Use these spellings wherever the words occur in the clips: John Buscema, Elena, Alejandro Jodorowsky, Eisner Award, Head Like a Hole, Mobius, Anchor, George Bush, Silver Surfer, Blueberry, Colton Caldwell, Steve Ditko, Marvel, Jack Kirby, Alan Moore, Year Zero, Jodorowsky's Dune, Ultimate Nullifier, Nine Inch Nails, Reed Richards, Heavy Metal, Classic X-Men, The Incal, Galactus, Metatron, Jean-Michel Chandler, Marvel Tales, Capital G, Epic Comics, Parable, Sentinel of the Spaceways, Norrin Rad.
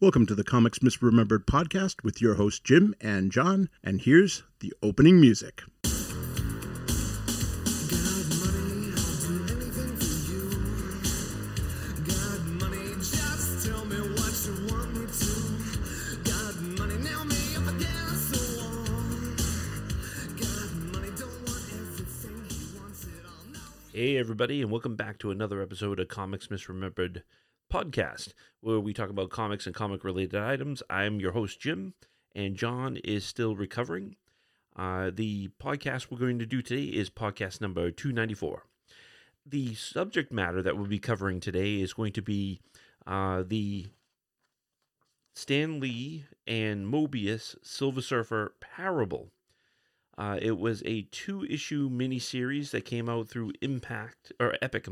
Welcome to the Comics Misremembered podcast with your hosts Jim and John, and here's the opening music. Hey everybody, and welcome back to another episode of Comics Misremembered podcast, where we talk about comics and comic-related items. I'm your host, Jim, and John is still recovering. The podcast we're going to do today is podcast number 294. The subject matter that we'll be covering today is going to be the Stan Lee and Mobius Silver Surfer Parable. It was a 2-issue miniseries that came out through Epic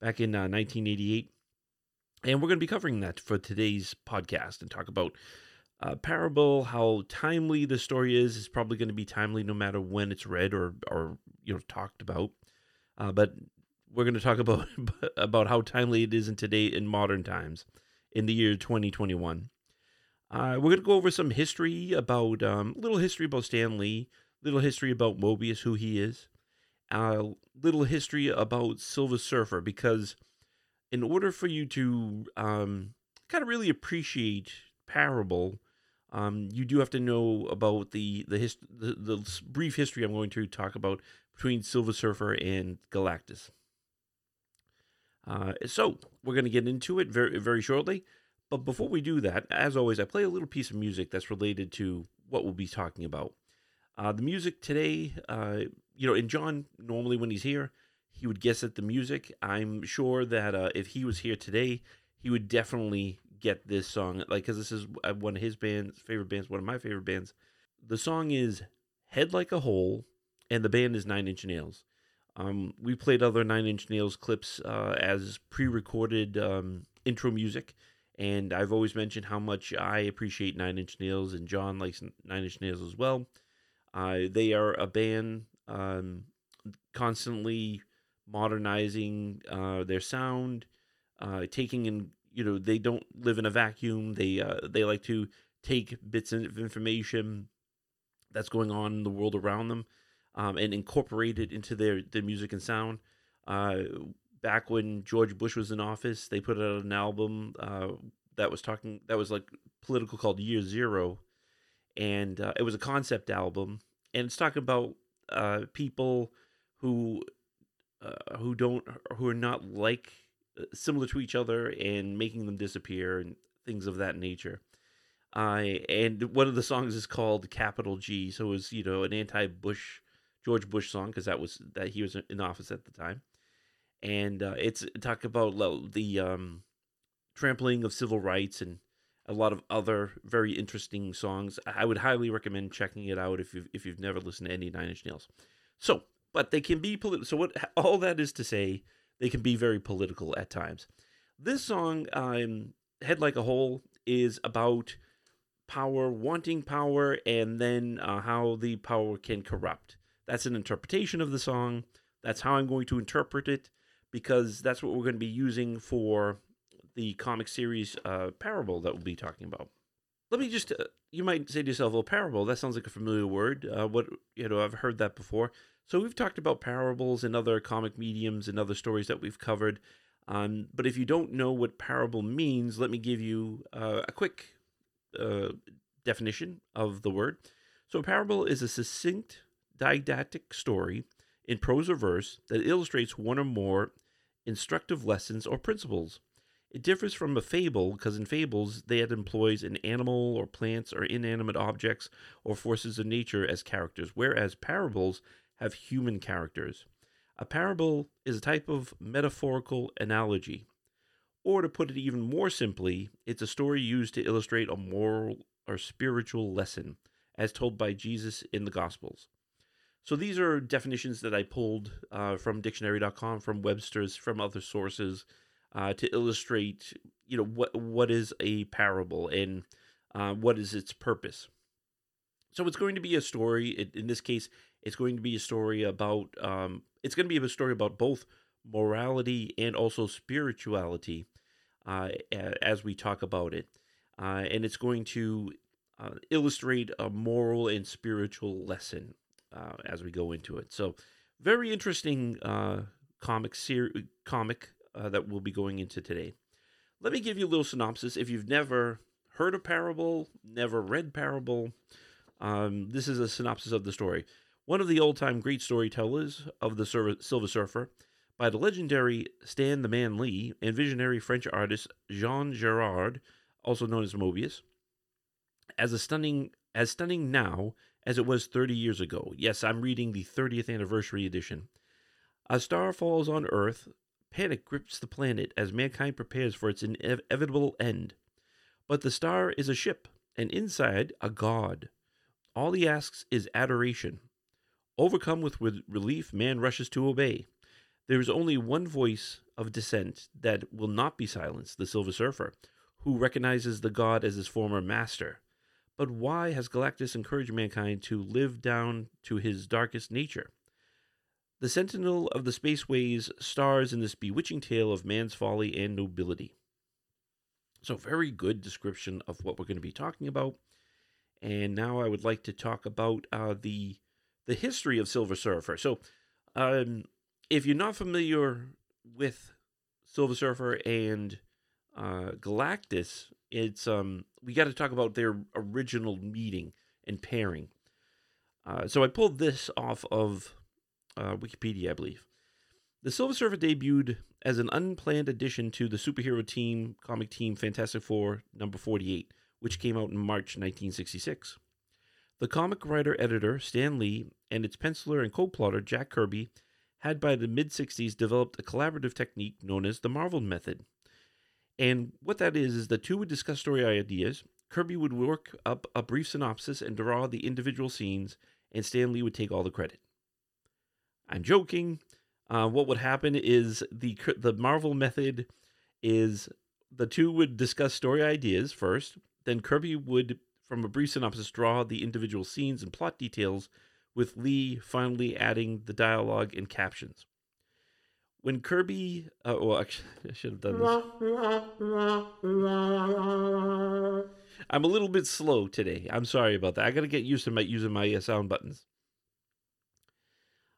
back in 1988. And we're going to be covering that for today's podcast and talk about Parable, how timely the story is. It's probably going to be timely no matter when it's read or talked about. But we're going to talk about how timely it is in modern times, in the year 2021. We're going to go over some history about, little history about Stan Lee, little history about Mobius, who he is, little history about Silver Surfer, because in order for you to kind of really appreciate Parable, you do have to know about the brief history I'm going to talk about between Silver Surfer and Galactus. So we're going to get into it very, very shortly. But before we do that, as always, I play a little piece of music that's related to what we'll be talking about. The music today, and John, normally when he's here, he would guess at the music. I'm sure that if he was here today, he would definitely get this song, because this is one of my favorite bands. The song is Head Like a Hole, and the band is Nine Inch Nails. We played other Nine Inch Nails clips as pre-recorded intro music. And I've always mentioned how much I appreciate Nine Inch Nails, and John likes Nine Inch Nails as well. They are a band constantly modernizing their sound, taking in, they don't live in a vacuum. They like to take bits of information that's going on in the world around them and incorporate it into their music and sound. Back when George Bush was in office, they put out an album that was political, called Year Zero, and it was a concept album, and it's talking about people who are not like similar to each other and making them disappear and things of that nature. And one of the songs is called Capital G, so it was an anti-Bush George Bush song because that he was in office at the time. And it's talk about the trampling of civil rights and a lot of other very interesting songs. I would highly recommend checking it out if you've never listened to any Nine Inch Nails. So, but they can be political. So what all that is to say, they can be very political at times. This song, Head Like a Hole, is about power, wanting power, and then how the power can corrupt. That's an interpretation of the song. That's how I'm going to interpret it, because that's what we're going to be using for the comic series Parable that we'll be talking about. Let me just, you might say to yourself, well, Parable, that sounds like a familiar word. I've heard that before. So we've talked about parables and other comic mediums and other stories that we've covered. But if you don't know what parable means, let me give you a quick definition of the word. So a parable is a succinct didactic story in prose or verse that illustrates one or more instructive lessons or principles. It differs from a fable because in fables, they had employs an animal or plants or inanimate objects or forces of nature as characters, whereas parables have human characters. A parable is a type of metaphorical analogy. Or to put it even more simply, it's a story used to illustrate a moral or spiritual lesson, as told by Jesus in the Gospels. So these are definitions that I pulled from dictionary.com, from Webster's, from other sources to illustrate, what is a parable and what is its purpose. So it's going to be a story. In this case, it's going to be a story about both morality and also spirituality. as we talk about it. And it's going to illustrate a moral and spiritual lesson as we go into it. So very interesting comic that we'll be going into today. Let me give you a little synopsis. If you've never heard a parable, never read parable, this is a synopsis of the story. One of the old-time great storytellers of the Silver Surfer, by the legendary Stan the Man Lee and visionary French artist Jean Giraud, also known as Mobius, as stunning now as it was 30 years ago. Yes, I'm reading the 30th anniversary edition. A star falls on Earth. Panic grips the planet as mankind prepares for its inevitable end. But the star is a ship, and inside, a god. All he asks is adoration. Overcome with relief, man rushes to obey. There is only one voice of dissent that will not be silenced, the Silver Surfer, who recognizes the god as his former master. But why has Galactus encouraged mankind to live down to his darkest nature? The Sentinel of the Spaceways stars in this bewitching tale of man's folly and nobility. So very good description of what we're going to be talking about. And now I would like to talk about the history of Silver Surfer. So if you're not familiar with Silver Surfer and Galactus, it's we got to talk about their original meeting and pairing. So I pulled this off of Wikipedia, I believe. The Silver Surfer debuted as an unplanned addition to the superhero team, comic team Fantastic Four, number 48, which came out in March 1966. The comic writer-editor, Stan Lee, and its penciler and co-plotter, Jack Kirby, had by the mid-60s developed a collaborative technique known as the Marvel Method. And what that is the two would discuss story ideas, Kirby would work up a brief synopsis and draw the individual scenes, and Stan Lee would take all the credit. I'm joking. What would happen is the Marvel Method is the two would discuss story ideas first, then Kirby would, from a brief synopsis, draw the individual scenes and plot details, with Lee finally adding the dialogue and captions. When Kirby... well, actually, I should have done this. I'm a little bit slow today. I'm sorry about that. I got to get used to using my sound buttons.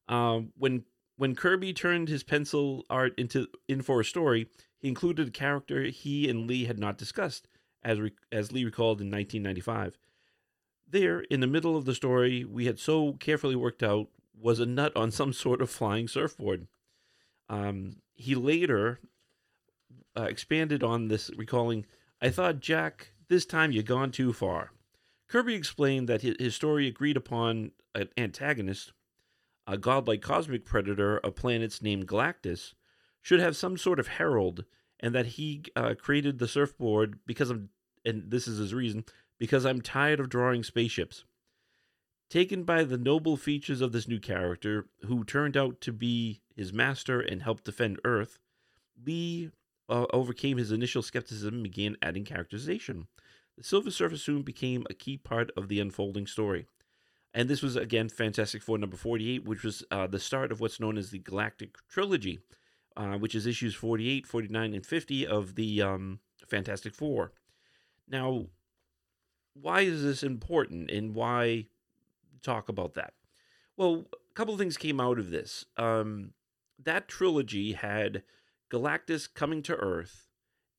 When Kirby turned his pencil art in for a story, he included a character he and Lee had not discussed, as Lee recalled in 1995. There, in the middle of the story we had so carefully worked out, was a nut on some sort of flying surfboard. He later expanded on this, recalling, "I thought, Jack, this time you've gone too far." Kirby explained that his story agreed upon an antagonist, a godlike cosmic predator of planets named Galactus, should have some sort of herald, and that he created the surfboard because of, and this is his reason, because I'm tired of drawing spaceships. Taken by the noble features of this new character, who turned out to be his master and helped defend Earth, Lee overcame his initial skepticism and began adding characterization. The Silver Surfer soon became a key part of the unfolding story. And this was, again, Fantastic Four number 48, which was the start of what's known as the Galactic Trilogy, which is issues 48, 49, and 50 of the Fantastic Four. Now, why is this important, and why... talk about that? Well, a couple of things came out of this. That trilogy had Galactus coming to Earth,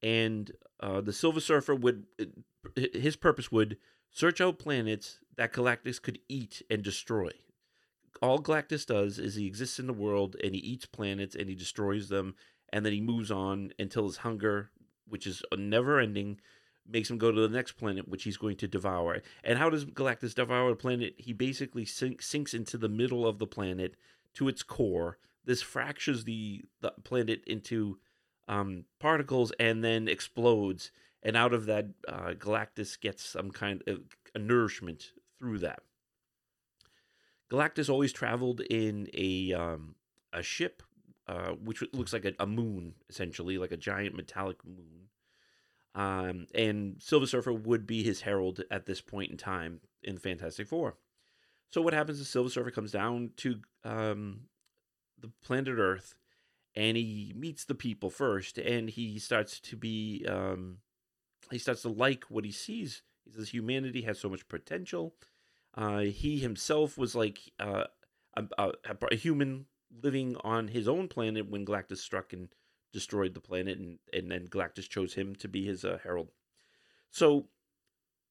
and the Silver Surfer would, his purpose would search out planets that Galactus could eat and destroy. All Galactus does is he exists in the world and he eats planets and he destroys them, and then he moves on until his hunger, which is never ending, makes him go to the next planet, which he's going to devour. And how does Galactus devour a planet? He basically sinks into the middle of the planet to its core. This fractures the planet into particles and then explodes. And out of that, Galactus gets some kind of nourishment through that. Galactus always traveled in a ship, which looks like a moon, essentially, like a giant metallic moon. And Silver Surfer would be his herald at this point in time in Fantastic Four. So what happens is Silver Surfer comes down to the planet Earth, and he meets the people first, and he starts to be, he starts to like what he sees. He says humanity has so much potential. He himself was like a human living on his own planet when Galactus struck and destroyed the planet, and then Galactus chose him to be his herald. So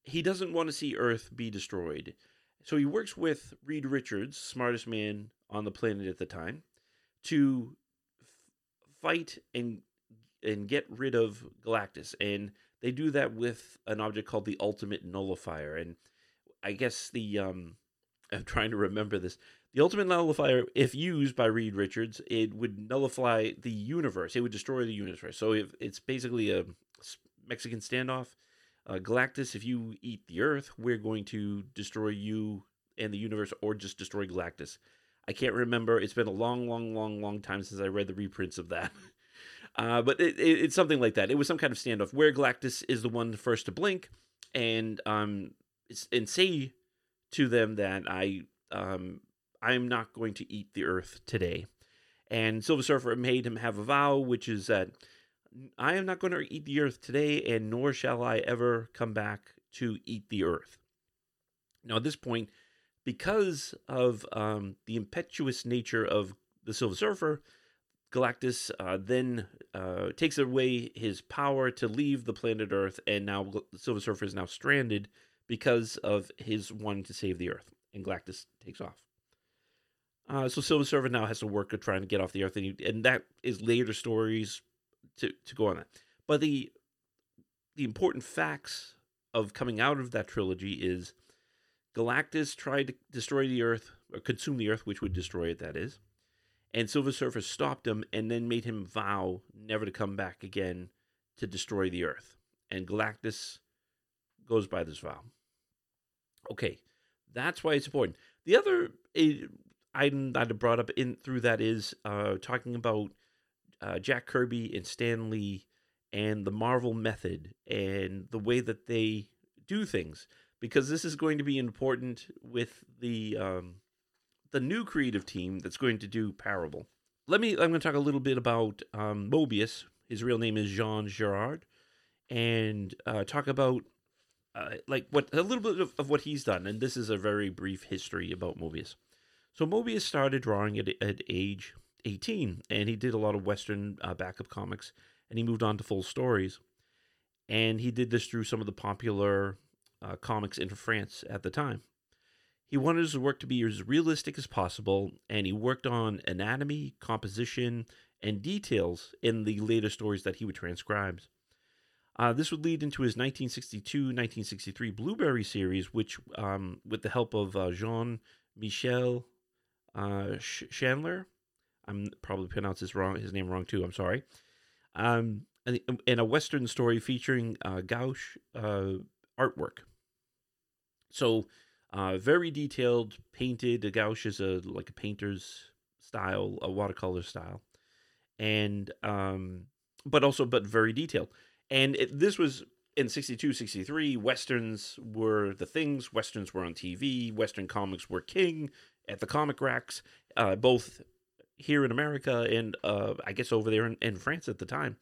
he doesn't want to see Earth be destroyed. So he works with Reed Richards, smartest man on the planet at the time, to fight and get rid of Galactus. And they do that with an object called the Ultimate Nullifier. And I guess the, I'm trying to remember this, the Ultimate Nullifier, if used by Reed Richards, it would nullify the universe. It would destroy the universe. So if it's basically a Mexican standoff. Galactus, if you eat the Earth, we're going to destroy you and the universe, or just destroy Galactus. I can't remember. It's been a long time since I read the reprints of that. But it's something like that. It was some kind of standoff where Galactus is the one first to blink and say to them that I'm not going to eat the Earth today. And Silver Surfer made him have a vow, which is that I am not going to eat the Earth today, and nor shall I ever come back to eat the Earth. Now, at this point, because of the impetuous nature of the Silver Surfer, Galactus then takes away his power to leave the planet Earth, and now the Silver Surfer is now stranded because of his wanting to save the Earth, and Galactus takes off. So Silver Surfer now has to work at trying to get off the Earth, and that is later stories to go on that. But the important facts of coming out of that trilogy is Galactus tried to destroy the Earth, or consume the Earth, which would destroy it, that is. And Silver Surfer stopped him and then made him vow never to come back again to destroy the Earth. And Galactus goes by this vow. Okay, that's why it's important. The other item that I brought up in through that is talking about Jack Kirby and Stan Lee and the Marvel Method and the way that they do things, because this is going to be important with the new creative team that's going to do Parable. I'm going to talk a little bit about Mobius. His real name is Jean Giraud, and talk about a little bit of what he's done. And this is a very brief history about Mobius. So Mobius started drawing at age 18, and he did a lot of Western backup comics, and he moved on to full stories, and he did this through some of the popular comics in France at the time. He wanted his work to be as realistic as possible, and he worked on anatomy, composition, and details in the later stories that he would transcribe. This would lead into his 1962-1963 Blueberry series, which, with the help of Jean-Michel Chandler, I'm probably pronounced his name wrong too, I'm sorry. And a Western story featuring gouache artwork. So very detailed, painted. A gouache is like a painter's style, a watercolor style. And but very detailed. And this was in 62, 63, Westerns were the things. Westerns were on TV. Western comics were king at the comic racks, both here in America and I guess over there in France at the time.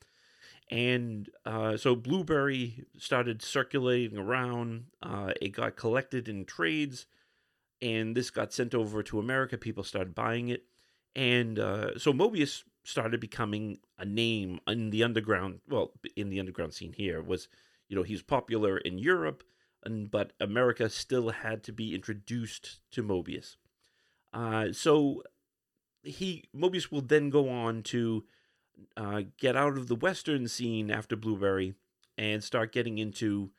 And so Blueberry started circulating around. It got collected in trades, and this got sent over to America. People started buying it. And so Mobius started becoming a name in the underground. Well, in the underground scene here was, he's popular in Europe, but America still had to be introduced to Mobius. Mobius will then go on to get out of the Western scene after Blueberry and start getting into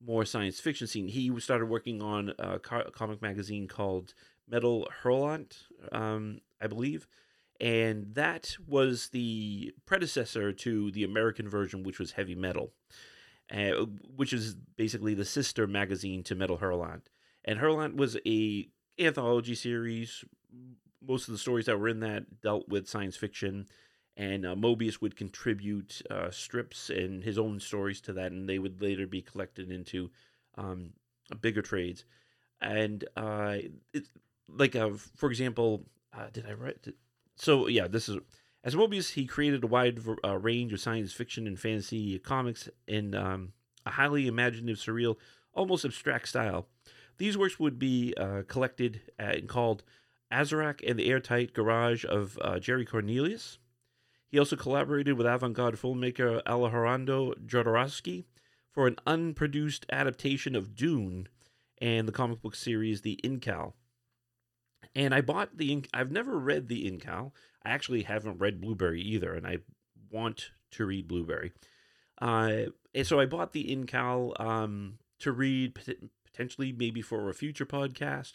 more science fiction scene. He started working on a comic magazine called Metal Hurlant, I believe, and that was the predecessor to the American version, which was Heavy Metal, which is basically the sister magazine to Metal Hurlant. And Hurlant was a anthology series. Most of the stories that were in that dealt with science fiction, and Mobius would contribute strips and his own stories to that, and they would later be collected into bigger trades. And for example, did I write? So yeah, this is As Mobius, he created a wide range of science fiction and fantasy comics in a highly imaginative, surreal, almost abstract style. These works would be collected and called Azorak and the Airtight Garage of Jerry Cornelius. He also collaborated with avant-garde filmmaker Alejandro Jodorowsky for an unproduced adaptation of Dune and the comic book series The Incal. And I bought I've never read The Incal. I actually haven't read Blueberry either, and I want to read Blueberry. And so I bought The Incal to read, potentially maybe for a future podcast.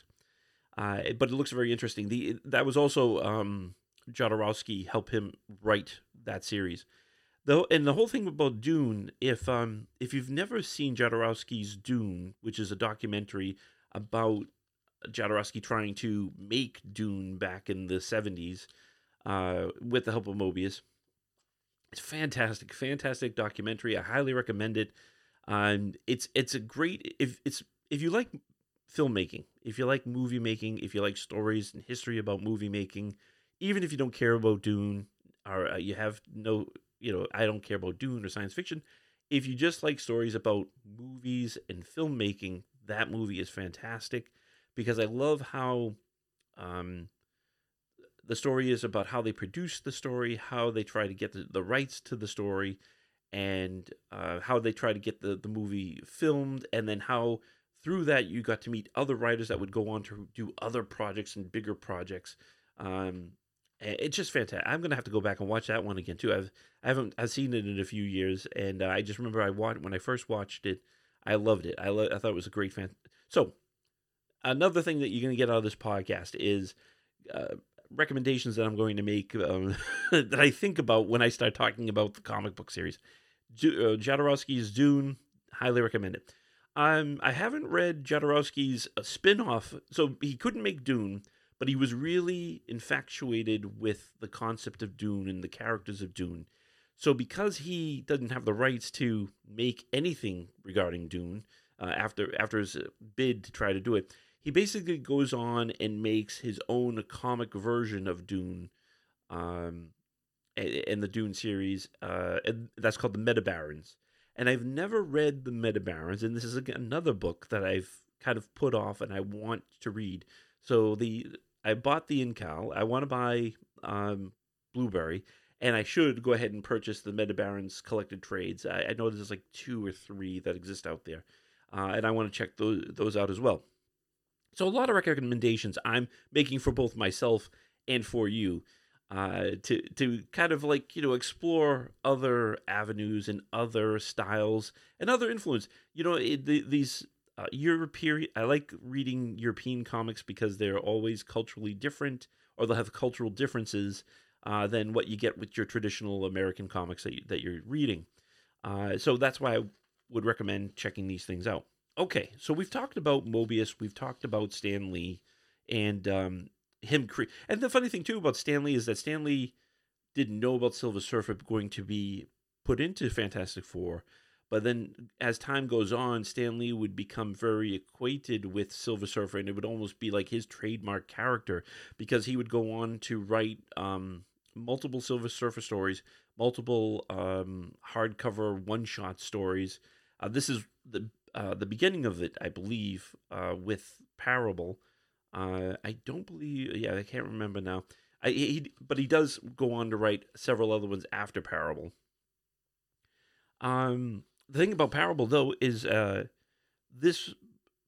But it looks very interesting. That was also Jodorowsky helped him write that series. And the whole thing about Dune, if you've never seen Jodorowsky's Dune, which is a documentary about Jodorowsky trying to make Dune back in the 70s with the help of Mobius, it's fantastic, fantastic documentary. I highly recommend it. It's a great if you like filmmaking, if you like movie making, if you like stories and history about movie making, even if you don't care about Dune or I don't care about Dune or science fiction. If you just like stories about movies and filmmaking, that movie is fantastic because I love how the story is about how they produce the story, how they try to get the rights to the story, and how they try to get the movie filmed, and then how through that you got to meet other writers that would go on to do other projects and bigger projects. It's just fantastic. I'm gonna have to go back and watch that one again too. I've seen it in a few years, and I just remember when I first watched it, I loved it. I thought it was a great fan. So another thing that you're gonna get out of this podcast is recommendations that I'm going to make that I think about when I start talking about the comic book series. Jodorowsky's Dune, highly recommend it. I haven't read Jodorowsky's spin-off, so he couldn't make Dune. But he was really infatuated with the concept of Dune and the characters of Dune. So because he doesn't have the rights to make anything regarding Dune after his bid to try to do it, he basically goes on and makes his own comic version of Dune and the Dune series. And that's called the Metabarons. And I've never read the Metabarons, and this is another book that I've kind of put off and I want to read. So I bought the Incal. I want to buy Blueberry, and I should go ahead and purchase the Metabarons collected trades. I know there's like 2 or 3 that exist out there, and I want to check those out as well. So a lot of recommendations I'm making for both myself and for you to kind of explore other avenues and other styles and other influence. These. European. I like reading European comics because they're always culturally different, or they'll have cultural differences than what you get with your traditional American comics that you're reading. So that's why I would recommend checking these things out. Okay, so we've talked about Mobius, we've talked about Stan Lee, and and the funny thing too about Stan Lee is that Stan Lee didn't know about Silver Surfer going to be put into Fantastic Four. But then as time goes on, Stan Lee would become very acquainted with Silver Surfer, and it would almost be like his trademark character because he would go on to write multiple Silver Surfer stories, multiple hardcover one-shot stories. This is the beginning of it, I believe, with Parable. I can't remember now. But he does go on to write several other ones after Parable. The thing about Parable, though, is this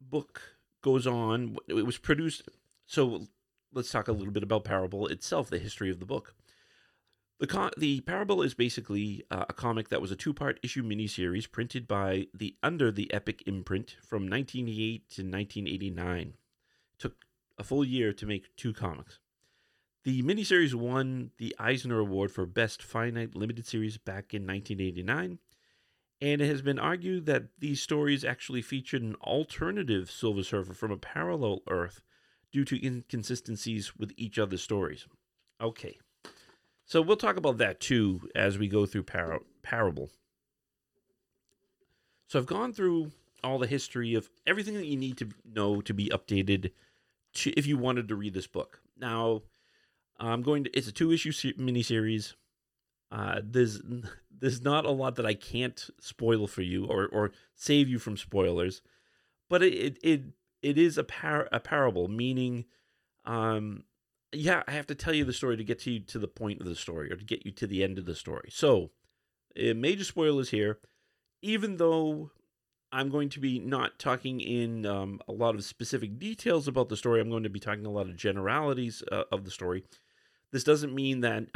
book goes on. It was produced. So let's talk a little bit about Parable itself, the history of the book. The Parable is basically a comic that was a 2-part issue miniseries printed by under the Epic imprint from 1988 to 1989. It took a full year to make 2 comics. The miniseries won the Eisner Award for Best Finite Limited Series back in 1989. And it has been argued that these stories actually featured an alternative Silver Surfer from a parallel Earth due to inconsistencies with each other's stories. Okay, so we'll talk about that too as we go through Parable. So I've gone through all the history of everything that you need to know to be updated if you wanted to read this book. Now, I'm going to. It's a 2-issue miniseries. There's not a lot that I can't spoil for you or save you from spoilers, but it is a parable, meaning, I have to tell you the story to get you to the point of the story or to get you to the end of the story. So, major spoilers here, even though I'm going to be not talking in a lot of specific details about the story. I'm going to be talking a lot of generalities of the story. This doesn't mean that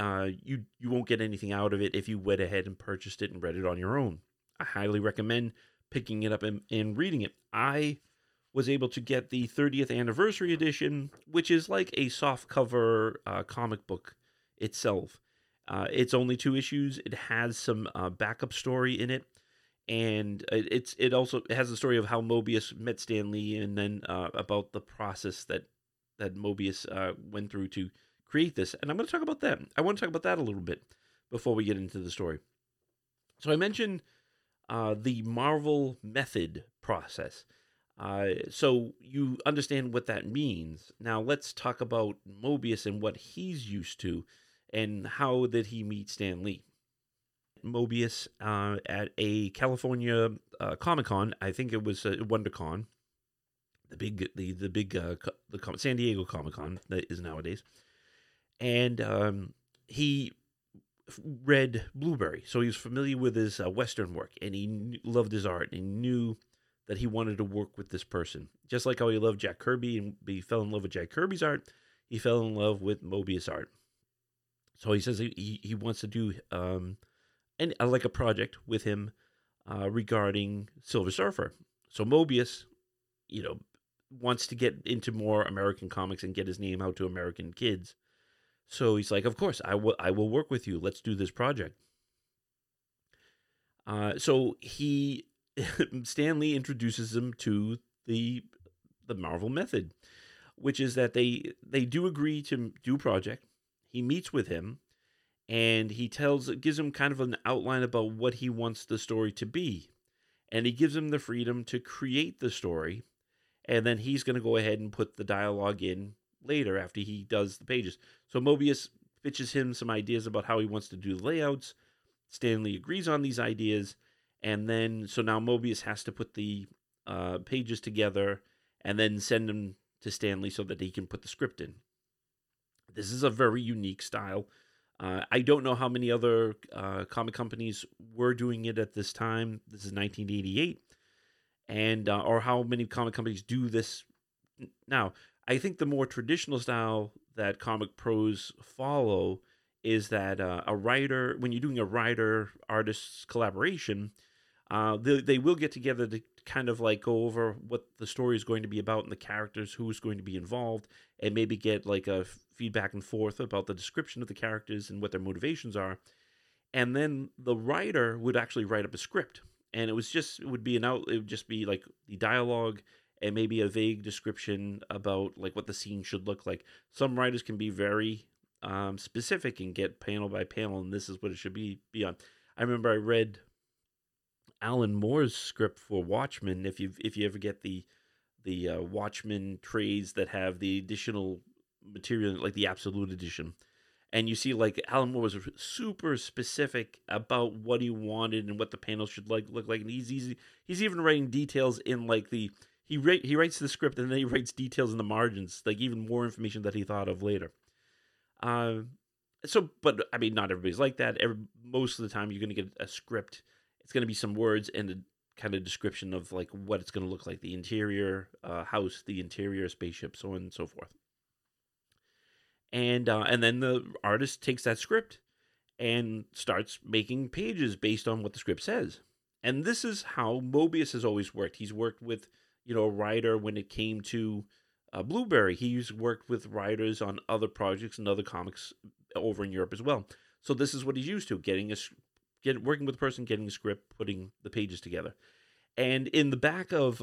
you won't get anything out of it if you went ahead and purchased it and read it on your own. I highly recommend picking it up and reading it. I was able to get the 30th anniversary edition, which is like a softcover comic book itself. It's only 2 issues. It has some backup story in it. And it also has the story of how Mobius met Stan Lee and then about the process that Mobius went through to create this. And I'm going to talk about that. I want to talk about that a little bit before we get into the story. So I mentioned the Marvel Method process. So you understand what that means. Now let's talk about Mobius and what he's used to and how did he meet Stan Lee. Mobius at a California Comic-Con. I think it was WonderCon, the big San Diego Comic-Con that is nowadays. And he read Blueberry, so he was familiar with his Western work, and he loved his art, and he knew that he wanted to work with this person. Just like how he loved Jack Kirby, and he fell in love with Jack Kirby's art, he fell in love with Mobius art. So he says he wants to do... and like a project with him regarding Silver Surfer. So Mobius, wants to get into more American comics and get his name out to American kids. So he's like, of course, I will work with you. Let's do this project. Stan Lee introduces him to the Marvel Method, which is that they do agree to do a project. He meets with him. And he gives him kind of an outline about what he wants the story to be. And he gives him the freedom to create the story. And then he's going to go ahead and put the dialogue in later after he does the pages. So Mobius pitches him some ideas about how he wants to do the layouts. Stan Lee agrees on these ideas. And then, so now Mobius has to put the pages together and then send them to Stan Lee so that he can put the script in. This is a very unique style. I don't know how many other comic companies were doing it at this time. This is 1988, and or how many comic companies do this now. I think the more traditional style that comic pros follow is that a writer, when you're doing a writer-artist collaboration, they will get together to kind of like go over what the story is going to be about and the characters, who's going to be involved, and maybe get like a feedback and forth about the description of the characters and what their motivations are. And then the writer would actually write up a script, and it would just be like the dialogue and maybe a vague description about like what the scene should look like. Some writers can be very specific and get panel by panel, and this is what it should be on. I remember I read Alan Moore's script for Watchmen. If you ever get the Watchmen trades that have the additional material, like the Absolute Edition, and you see like Alan Moore was super specific about what he wanted and what the panels should look like, and he's even writing details in like he writes the script and then he writes details in the margins, like even more information that he thought of later. But I mean, not everybody's like that. Most of the time, you're going to get a script. It's going to be some words and a kind of description of like what it's going to look like, the interior house, the interior spaceship, so on and so forth. And then the artist takes that script and starts making pages based on what the script says. And this is how Mobius has always worked. He's worked with, a writer when it came to Blueberry. He's worked with writers on other projects and other comics over in Europe as well. So this is what he's used to, working with a person, getting a script, putting the pages together. And in the back of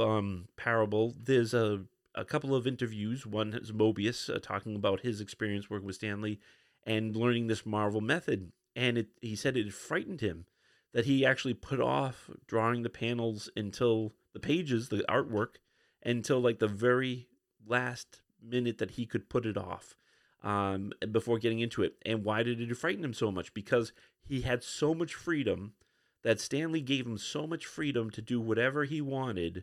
Parable, there's a couple of interviews. One is Mobius talking about his experience working with Stan Lee and learning this Marvel Method. And he said it frightened him, that he actually put off drawing the panels until the pages, the artwork, until like the very last minute that he could put it off. before getting into it. And why did it frighten him so much? Because he had so much freedom, that Stan Lee gave him so much freedom to do whatever he wanted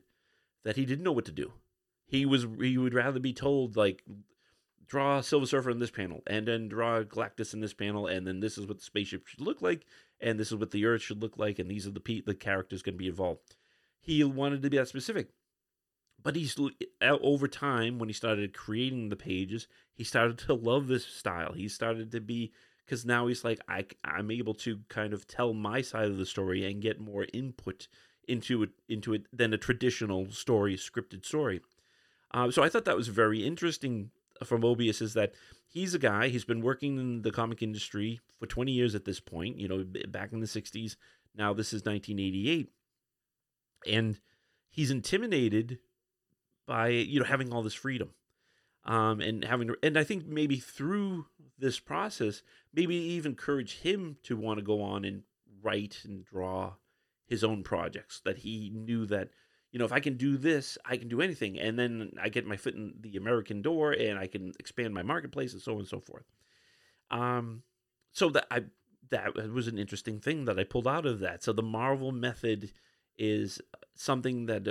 that he didn't know what to do. He would rather be told, like, draw Silver Surfer in this panel, and then draw Galactus in this panel, and then this is what the spaceship should look like, and this is what the Earth should look like, and these are the characters going to be involved. He wanted to be that specific. But he's over time, when he started creating the pages, he started to love this style. He started to be, because now he's like, I'm able to kind of tell my side of the story and get more input into it than a traditional story, scripted story. So I thought that was very interesting for Mobius, is that he's a guy, he's been working in the comic industry for 20 years at this point, you know, back in the 60s. Now this is 1988. And he's intimidated by, you know, having all this freedom. And I think maybe through this process, maybe even encourage him to want to go on and write and draw his own projects, that he knew that, you know, if I can do this, I can do anything. And then I get my foot in the American door and I can expand my marketplace and so on and so forth. So that was an interesting thing that I pulled out of that. So the Marvel Method is something that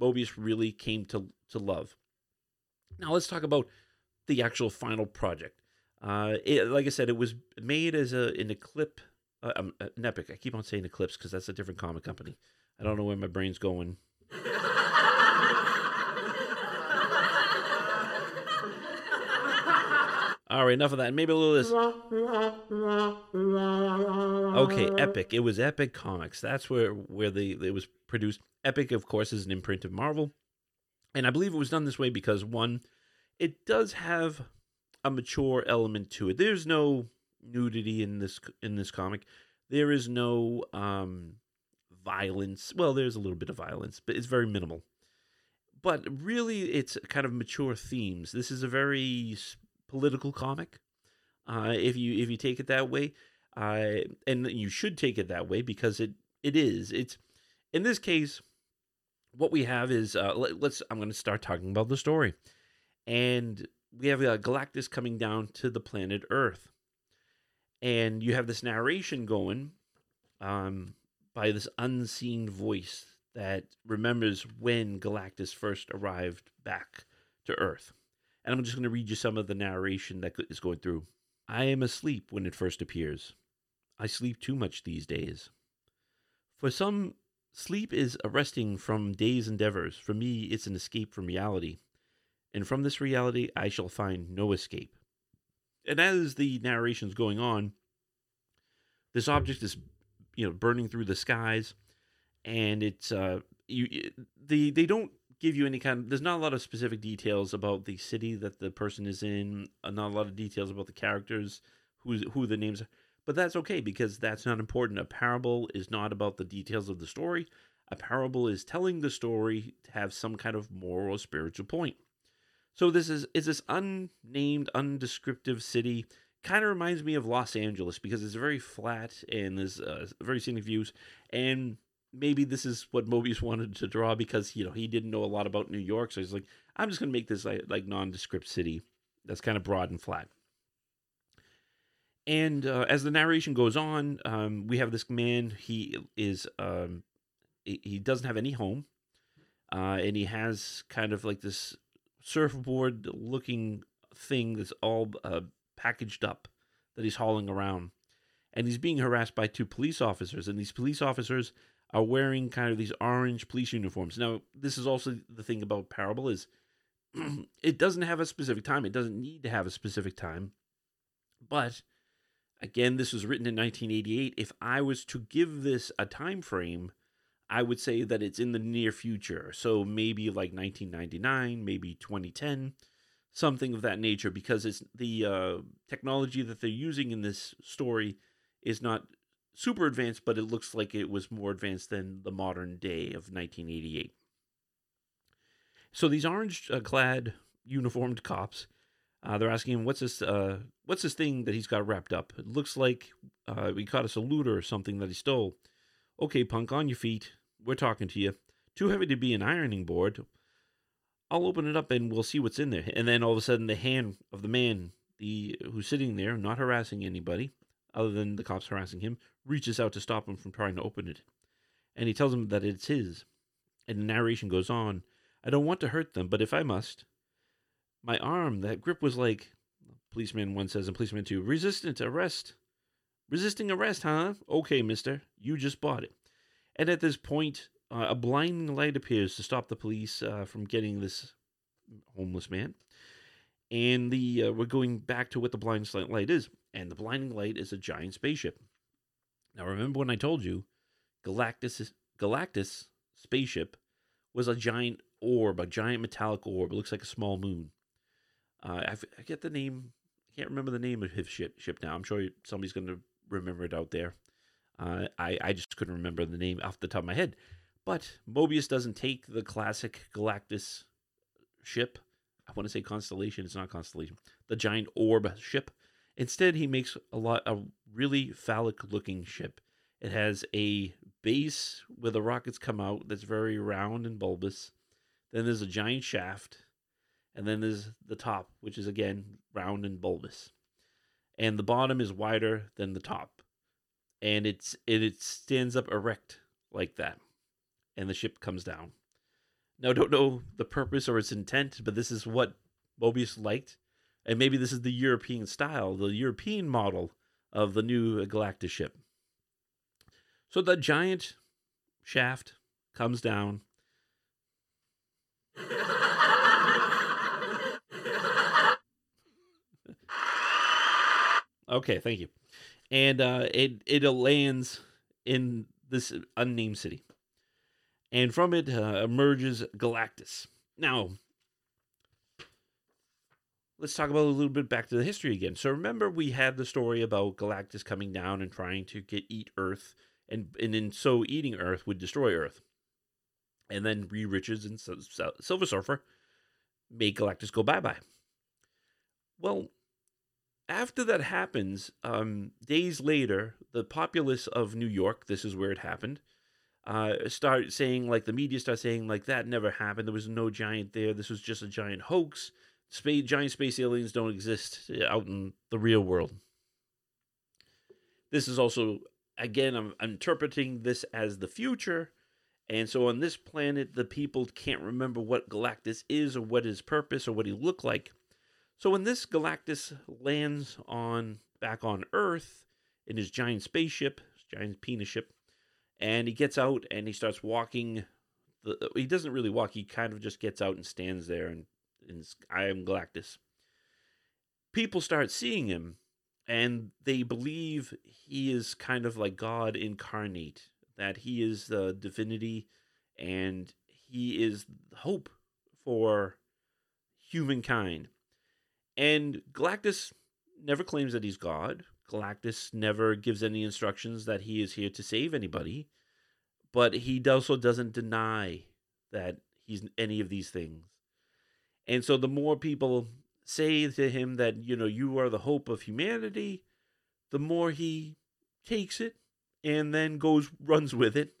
Mobius really came to love. Now let's talk about the actual final project. Like I said, it was made as an epic. I keep on saying Eclipse because that's a different comic company. I don't know where my brain's going. All right, enough of that. Maybe a little of this. Okay, Epic. It was Epic Comics. That's where it was produced. Epic, of course, is an imprint of Marvel. And I believe it was done this way because, one, it does have a mature element to it. There's no nudity in this comic. There is no violence. Well, there's a little bit of violence, but it's very minimal. But really, it's kind of mature themes. This is a very political comic, if you take it that way, and you should take it that way because it is. It's in this case. What we have is, I'm going to start talking about the story. And we have Galactus coming down to the planet Earth. And you have this narration going by this unseen voice that remembers when Galactus first arrived back to Earth. And I'm just going to read you some of the narration that is going through. I am asleep when it first appears. I sleep too much these days. For some, sleep is a resting from day's endeavors. For me, it's an escape from reality. And from this reality, I shall find no escape. And as the narration's going on, this object is, you know, burning through the skies. And it's, they don't give you any there's not a lot of specific details about the city that the person is in. Not a lot of details about the characters, who the names are. But that's okay, because that's not important. A parable is not about the details of the story. A parable is telling the story to have some kind of moral or spiritual point. So this is this unnamed, undescriptive city. Kind of reminds me of Los Angeles, because it's very flat and there's very scenic views. And maybe this is what Mobius wanted to draw, because, you know, he didn't know a lot about New York. So he's like, I'm just going to make this like nondescript city that's kind of broad and flat. And as the narration goes on, we have this man. He is he doesn't have any home, and he has kind of like this surfboard-looking thing that's all packaged up that he's hauling around. And he's being harassed by two police officers, and these police officers are wearing kind of these orange police uniforms. Now, this is also the thing about Parable is it doesn't have a specific time. It doesn't need to have a specific time, but again, this was written in 1988. If I was to give this a time frame, I would say that it's in the near future. So maybe like 1999, maybe 2010, something of that nature, because it's the technology that they're using in this story is not super advanced, but it looks like it was more advanced than the modern day of 1988. So these orange-clad, uniformed cops, they're asking him, what's this thing that he's got wrapped up? It looks like we caught us a looter or something that he stole. Okay, punk, on your feet. We're talking to you. Too heavy to be an ironing board. I'll open it up and we'll see what's in there. And then all of a sudden the hand of the man who's sitting there, not harassing anybody, other than the cops harassing him, reaches out to stop him from trying to open it. And he tells him that it's his. And the narration goes on. I don't want to hurt them, but if I must. My arm, that grip was like, policeman one says and policeman two, resistant arrest. Resisting arrest, huh? Okay, mister, you just bought it. And at this point, a blinding light appears to stop the police from getting this homeless man. And we're going back to what the blinding light is. And the blinding light is a giant spaceship. Now, remember when I told you, Galactus spaceship was a giant orb, a giant metallic orb. It looks like a small moon. I get the name. I can't remember the name of his ship now. I'm sure somebody's going to remember it out there. I just couldn't remember the name off the top of my head. But Mobius doesn't take the classic Galactus ship. I want to say constellation. It's not constellation. The giant orb ship. Instead, he makes a really phallic-looking ship. It has a base where the rockets come out that's very round and bulbous. Then there's a giant shaft. And then there's the top, which is, again, round and bulbous. And the bottom is wider than the top. And it stands up erect like that. And the ship comes down. Now, I don't know the purpose or its intent, but this is what Mobius liked. And maybe this is the European style, the European model of the new Galactus ship. So the giant shaft comes down. Okay, thank you. And it lands in this unnamed city. And from it emerges Galactus. Now, let's talk about a little bit back to the history again. So remember we had the story about Galactus coming down and trying to eat Earth. And in so eating Earth would destroy Earth. And then Reed Richards and Silver Surfer made Galactus go bye-bye. Well, after that happens, days later, the populace of New York, this is where it happened, the media starts saying, like, that never happened. There was no giant there. This was just a giant hoax. Giant space aliens don't exist out in the real world. This is also, again, I'm interpreting this as the future. And so on this planet, the people can't remember what Galactus is or what his purpose or what he looked like. So when this Galactus lands back on Earth in his giant spaceship, his giant penis ship, and he gets out and he starts walking. He doesn't really walk. He kind of just gets out and stands there and I am Galactus. People start seeing him and they believe he is kind of like God incarnate, that he is the divinity and he is hope for humankind. And Galactus never claims that he's God. Galactus never gives any instructions that he is here to save anybody. But he also doesn't deny that he's any of these things. And so the more people say to him that, you know, you are the hope of humanity, the more he takes it and then runs with it.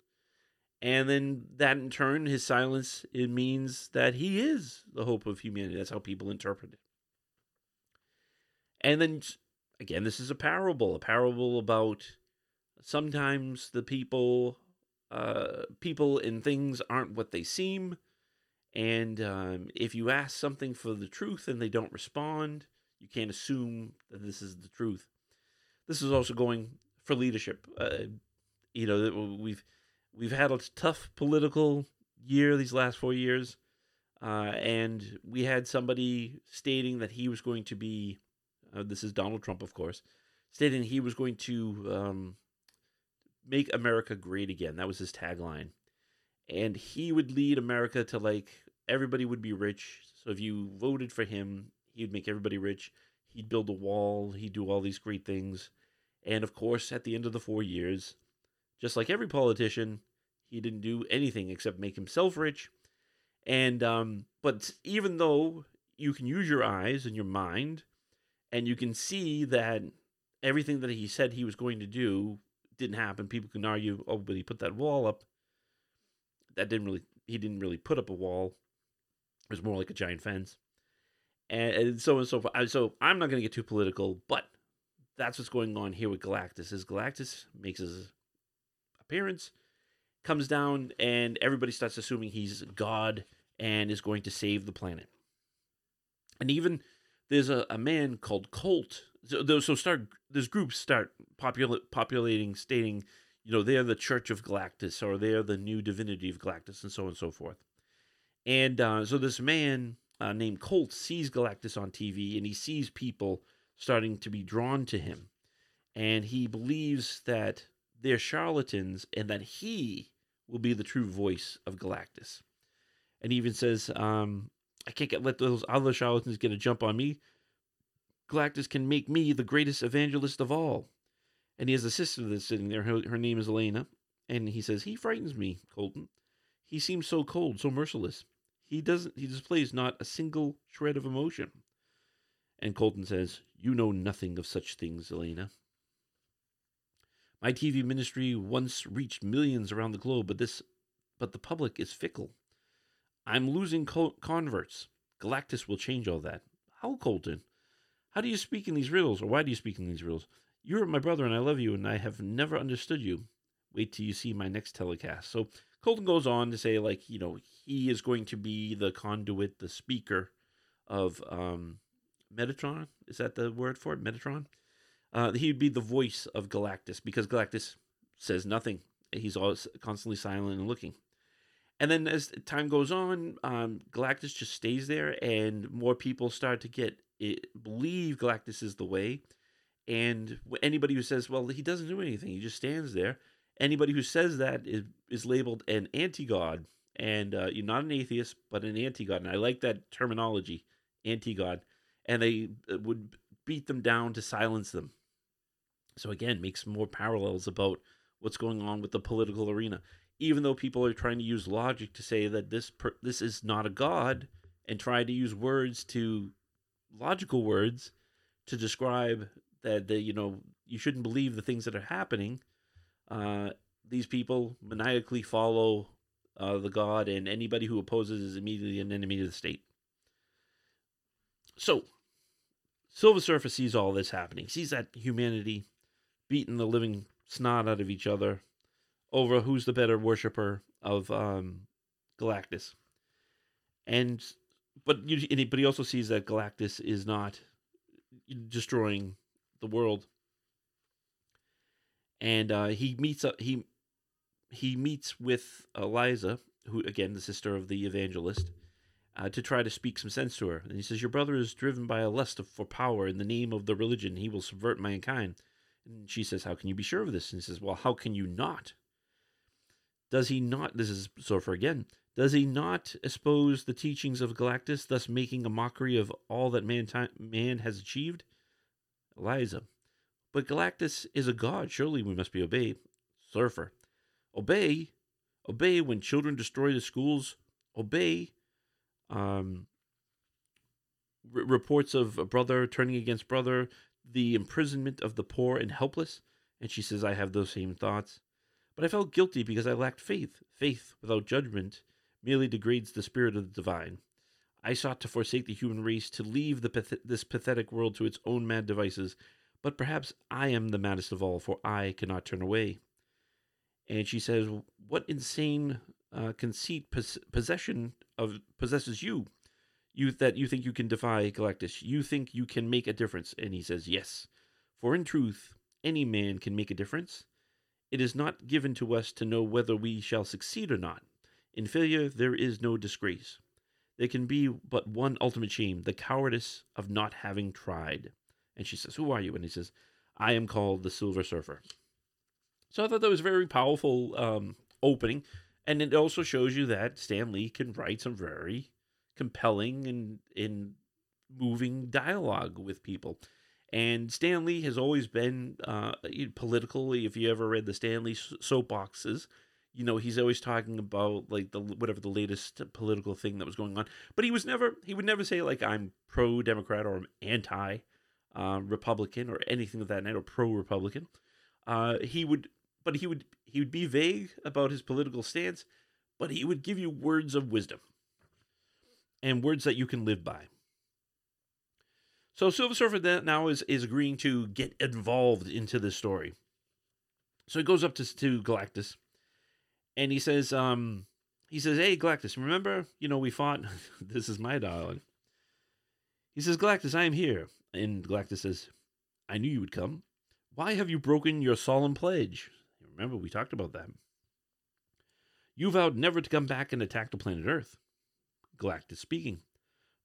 And then that in turn, his silence, it means that he is the hope of humanity. That's how people interpret it. And then, again, this is a parable about sometimes the people and things aren't what they seem. And if you ask something for the truth and they don't respond, you can't assume that this is the truth. This is also going for leadership. We've had a tough political year these last 4 years. And we had somebody stating that he was going to be... this is Donald Trump, of course, stating he was going to make America great again. That was his tagline. And he would lead America to, like, everybody would be rich. So if you voted for him, he'd make everybody rich. He'd build a wall. He'd do all these great things. And, of course, at the end of the 4 years, just like every politician, he didn't do anything except make himself rich. And but even though you can use your eyes and your mind, and you can see that everything that he said he was going to do didn't happen. People can argue, oh, but he put that wall up. He didn't really put up a wall. It was more like a giant fence. and so on and so forth. So I'm not going to get too political, but that's what's going on here with Galactus. Is Galactus makes his appearance, comes down, and everybody starts assuming he's God and is going to save the planet. And even there's a man called Colt. There's groups start populating, stating, you know, they're the Church of Galactus, or they're the new divinity of Galactus, and so on and so forth. And so this man named Colt sees Galactus on TV, and he sees people starting to be drawn to him. And he believes that they're charlatans and that he will be the true voice of Galactus. And he even says, I can't let those other charlatans get a jump on me. Galactus can make me the greatest evangelist of all. And he has a sister that's sitting there. Her name is Elena. And he says, he frightens me, Colton. He seems so cold, so merciless. He displays not a single shred of emotion. And Colton says, you know nothing of such things, Elena. My TV ministry once reached millions around the globe, but the public is fickle. I'm losing converts. Galactus will change all that. How, Colton? How do you speak in these riddles, or why do you speak in these riddles? You're my brother, and I love you, and I have never understood you. Wait till you see my next telecast. So Colton goes on to say, like, you know, he is going to be the conduit, the speaker of Metatron. Is that the word for it? Metatron? He would be the voice of Galactus, because Galactus says nothing. He's always constantly silent and looking. And then as time goes on, Galactus just stays there, and more people start to believe Galactus is the way. And anybody who says, well, he doesn't do anything, he just stands there, anybody who says that is labeled an anti-god, and you're not an atheist, but an anti-god. And I like that terminology, anti-god. And they would beat them down to silence them. So again, makes more parallels about what's going on with the political arena. Even though people are trying to use logic to say that this is not a god, and try to use words to logical words to describe that you shouldn't believe the things that are happening. These people maniacally follow the god, and anybody who opposes is immediately an enemy to the state. So Silver Surfer sees all this happening. Sees that humanity beating the living snot out of each other over who's the better worshiper of Galactus. But he also sees that Galactus is not destroying the world. And he meets with Eliza, who, again, the sister of the evangelist, to try to speak some sense to her. And he says, your brother is driven by a lust for power. In the name of the religion, he will subvert mankind. And she says, how can you be sure of this? And he says, well, how can you not? Does he not, this is Surfer again, does he not expose the teachings of Galactus, thus making a mockery of all that man has achieved? Eliza, but Galactus is a god. Surely we must be obeyed. Surfer, obey when children destroy the schools. Obey reports of a brother turning against brother, the imprisonment of the poor and helpless. And she says, I have those same thoughts. But I felt guilty because I lacked faith. Faith without judgment merely degrades the spirit of the divine. I sought to forsake the human race, to leave this pathetic world to its own mad devices. But perhaps I am the maddest of all, for I cannot turn away. And she says, what insane conceit possesses you? That you think you can defy Galactus. You think you can make a difference. And he says, yes. For in truth, any man can make a difference. It is not given to us to know whether we shall succeed or not. In failure, there is no disgrace. There can be but one ultimate shame, the cowardice of not having tried. And she says, who are you? And he says, I am called the Silver Surfer. So I thought that was a very powerful opening. And it also shows you that Stan Lee can write some very compelling and moving dialogue with people. And Stan Lee has always been political. If you ever read the Stan Lee soapboxes, you know, he's always talking about like whatever the latest political thing that was going on. But he would never say like I'm pro-Democrat or I'm anti-Republican or anything of that nature, or pro-Republican. He would be vague about his political stance, but he would give you words of wisdom and words that you can live by. So Silver Surfer now is agreeing to get involved into this story. So he goes up to Galactus, and he says, "Hey, Galactus, remember, we fought." This is my dialogue. He says, "Galactus, I am here." And Galactus says, "I knew you would come. Why have you broken your solemn pledge?" Remember, we talked about that. "You vowed never to come back and attack the planet Earth." Galactus speaking.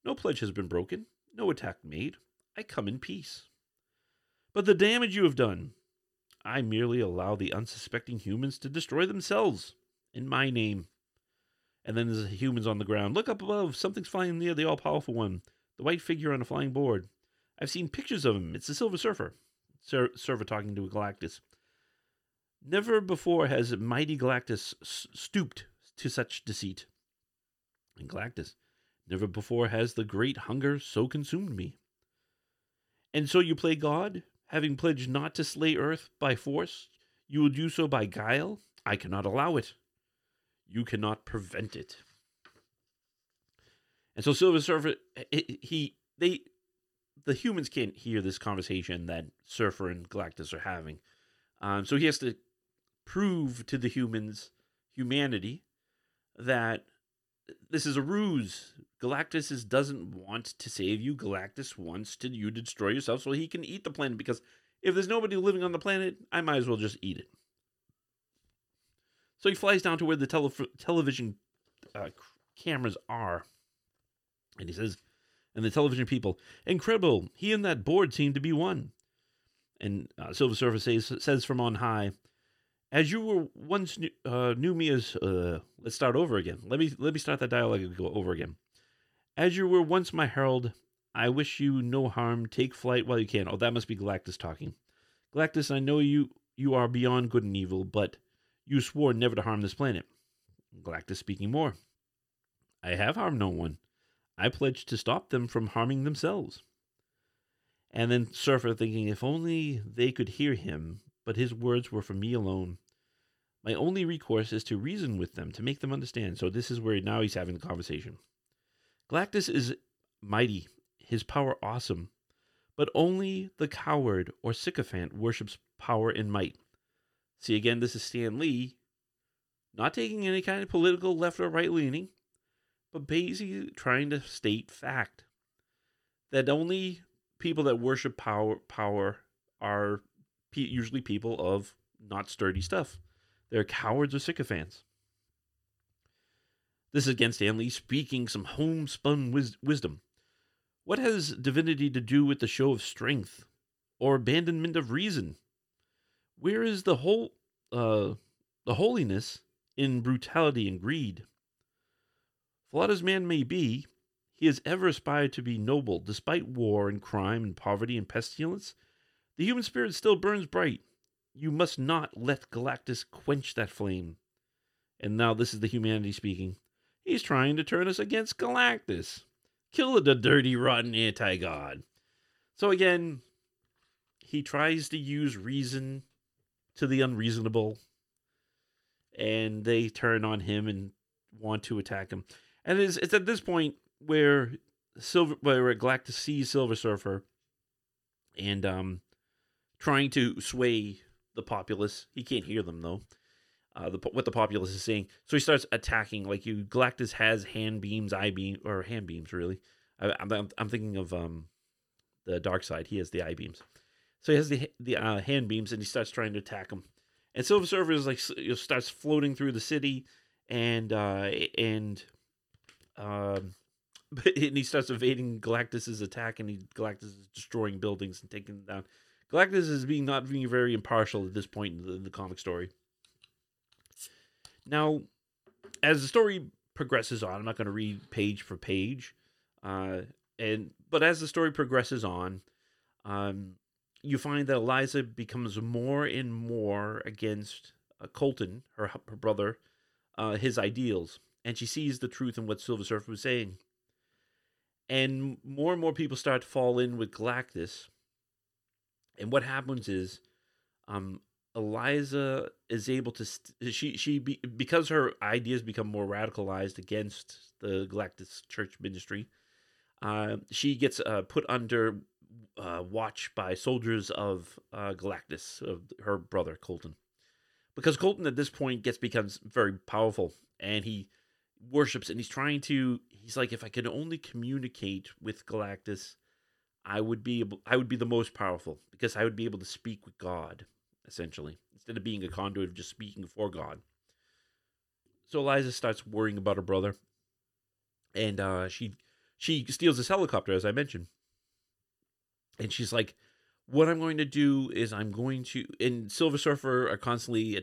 "No pledge has been broken. No attack made. I come in peace. But the damage you have done, I merely allow the unsuspecting humans to destroy themselves in my name." And then there's humans on the ground. "Look up above. Something's flying near the all-powerful one. The white figure on a flying board. I've seen pictures of him. It's the Silver Surfer." Surfer talking to Galactus. "Never before has mighty Galactus stooped to such deceit." And Galactus, "Never before has the great hunger so consumed me." "And so you play God, having pledged not to slay Earth by force. You will do so by guile. I cannot allow it. You cannot prevent it." And so Silver Surfer, the humans can't hear this conversation that Surfer and Galactus are having. So he has to prove to the humanity, that this is a ruse. Galactus doesn't want to save you. Galactus wants you to destroy yourself so he can eat the planet, because if there's nobody living on the planet, I might as well just eat it. So he flies down to where the television cameras are, and he says, and the television people, "Incredible, he and that board seem to be one." And Silver Surfer says from on high, "As you were once knew me as let's start over again. Let me start that dialogue and go over again. As you were once my herald, I wish you no harm. Take flight while you can." Oh, that must be Galactus talking. "Galactus, I know you are beyond good and evil, but you swore never to harm this planet." Galactus speaking more. "I have harmed no one. I pledge to stop them from harming themselves." And then Surfer thinking, if only they could hear him, but his words were for me alone. My only recourse is to reason with them, to make them understand. So this is where now he's having the conversation. Galactus is mighty, his power awesome, but only the coward or sycophant worships power and might. See, again, this is Stan Lee, not taking any kind of political left or right leaning, but basically trying to state fact that only people that worship power are usually people of not sturdy stuff. They're cowards or sycophants. This is again Stan Lee speaking some homespun wisdom. "What has divinity to do with the show of strength or abandonment of reason? Where is the whole the holiness in brutality and greed? Flawed as man may be, he has ever aspired to be noble, despite war and crime and poverty and pestilence. The human spirit still burns bright. You must not let Galactus quench that flame." And now this is the humanity speaking. "He's trying to turn us against Galactus. Kill the dirty, rotten anti-god." So again, he tries to use reason to the unreasonable, and they turn on him and want to attack him. And it's at this point where Galactus sees Silver Surfer and trying to sway the populace. He can't hear them, though, what the populace is saying. So he starts attacking. Galactus has hand beams, eye beams, or hand beams, really. I'm thinking of the dark side. He has the eye beams. So he has the hand beams, and he starts trying to attack him. And Silver Surfer is starts floating through the city, and he starts evading Galactus's attack, and Galactus is destroying buildings and taking them down. Galactus is not being very impartial at this point in the comic story. Now, as the story progresses on, I'm not going to read page for page, but as the story progresses on, you find that Eliza becomes more and more against Colton, her brother, his ideals. And she sees the truth in what Silver Surfer was saying. And more people start to fall in with Galactus. And what happens is, Eliza is able to, because her ideas become more radicalized against the Galactus Church ministry, she gets put under watch by soldiers of Galactus, of her brother Colton. Because Colton at this point becomes very powerful, and he worships, and he's trying to, he's like, if I could only communicate with Galactus, I would be the most powerful, because I would be able to speak with God, essentially, instead of being a conduit of just speaking for God. So Eliza starts worrying about her brother, and she steals this helicopter, as I mentioned. And she's like, what I'm going to do is I'm going to... And Silver Surfer are constantly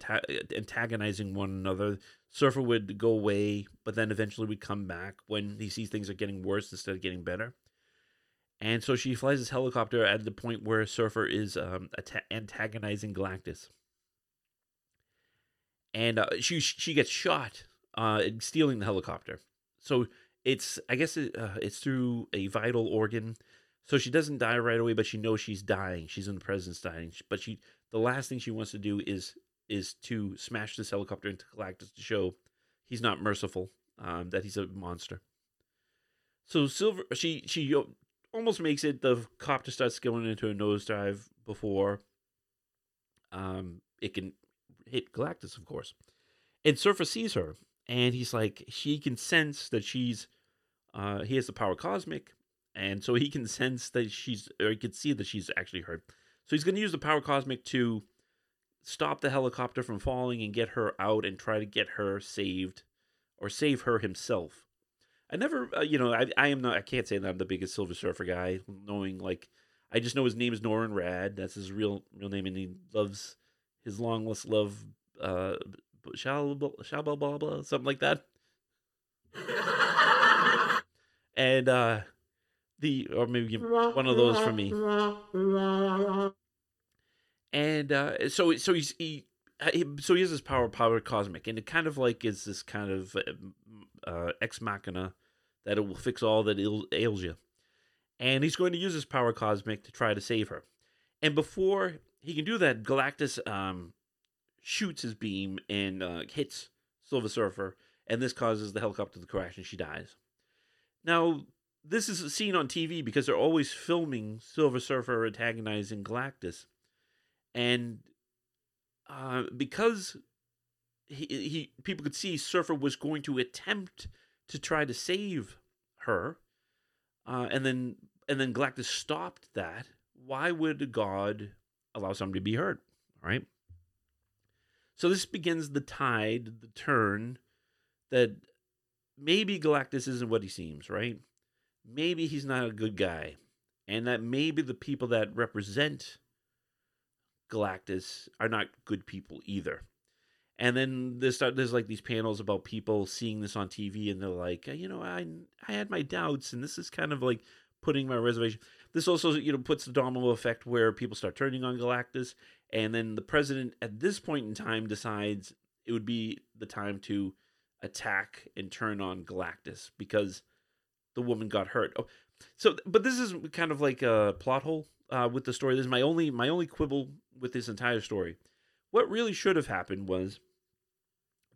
antagonizing one another. Surfer would go away, but then eventually would come back when he sees things are getting worse instead of getting better. And so she flies this helicopter at the point where Surfer is antagonizing Galactus. And she gets shot stealing the helicopter. So it's, I guess it's through a vital organ. So she doesn't die right away, but she knows she's dying. She's in the presence dying. But the last thing she wants to do is to smash this helicopter into Galactus to show he's not merciful, that he's a monster. So Silver, she almost makes it. The copter starts going into a nosedive before it can hit Galactus, of course. And Surfer sees her, and he's like, he can sense that she's, he has the power cosmic. And so he can sense that she's, or he can see that she's actually hurt. So he's going to use the power cosmic to stop the helicopter from falling and get her out and try to get her saved, or save her himself. I never, I can't say that I'm the biggest Silver Surfer guy, knowing, like, I just know his name is Norrin Rad. That's his real name, and he loves his long lost love, something like that. And, or maybe give one of those for me. And so he has this power cosmic, and it kind of like is this kind of ex machina that it will fix all that ails you. And he's going to use his power cosmic to try to save her. And before he can do that, Galactus shoots his beam and hits Silver Surfer, and this causes the helicopter to crash, and she dies. Now, this is seen on TV because they're always filming Silver Surfer antagonizing Galactus. And because people could see Surfer was going to attempt to try to save her, and then Galactus stopped that, why would God allow somebody to be hurt? All right. So this begins the tide, the turn, that maybe Galactus isn't what he seems, right? Maybe he's not a good guy, and that maybe the people that represent Galactus are not good people either. And then there's like these panels about people seeing this on TV, and they're like, I had my doubts, and this is kind of like putting my reservation. This also, puts the domino effect where people start turning on Galactus, and then the president at this point in time decides it would be the time to attack and turn on Galactus because the woman got hurt. Oh, so, but this is kind of like a plot hole with the story. This is my only quibble with this entire story. What really should have happened was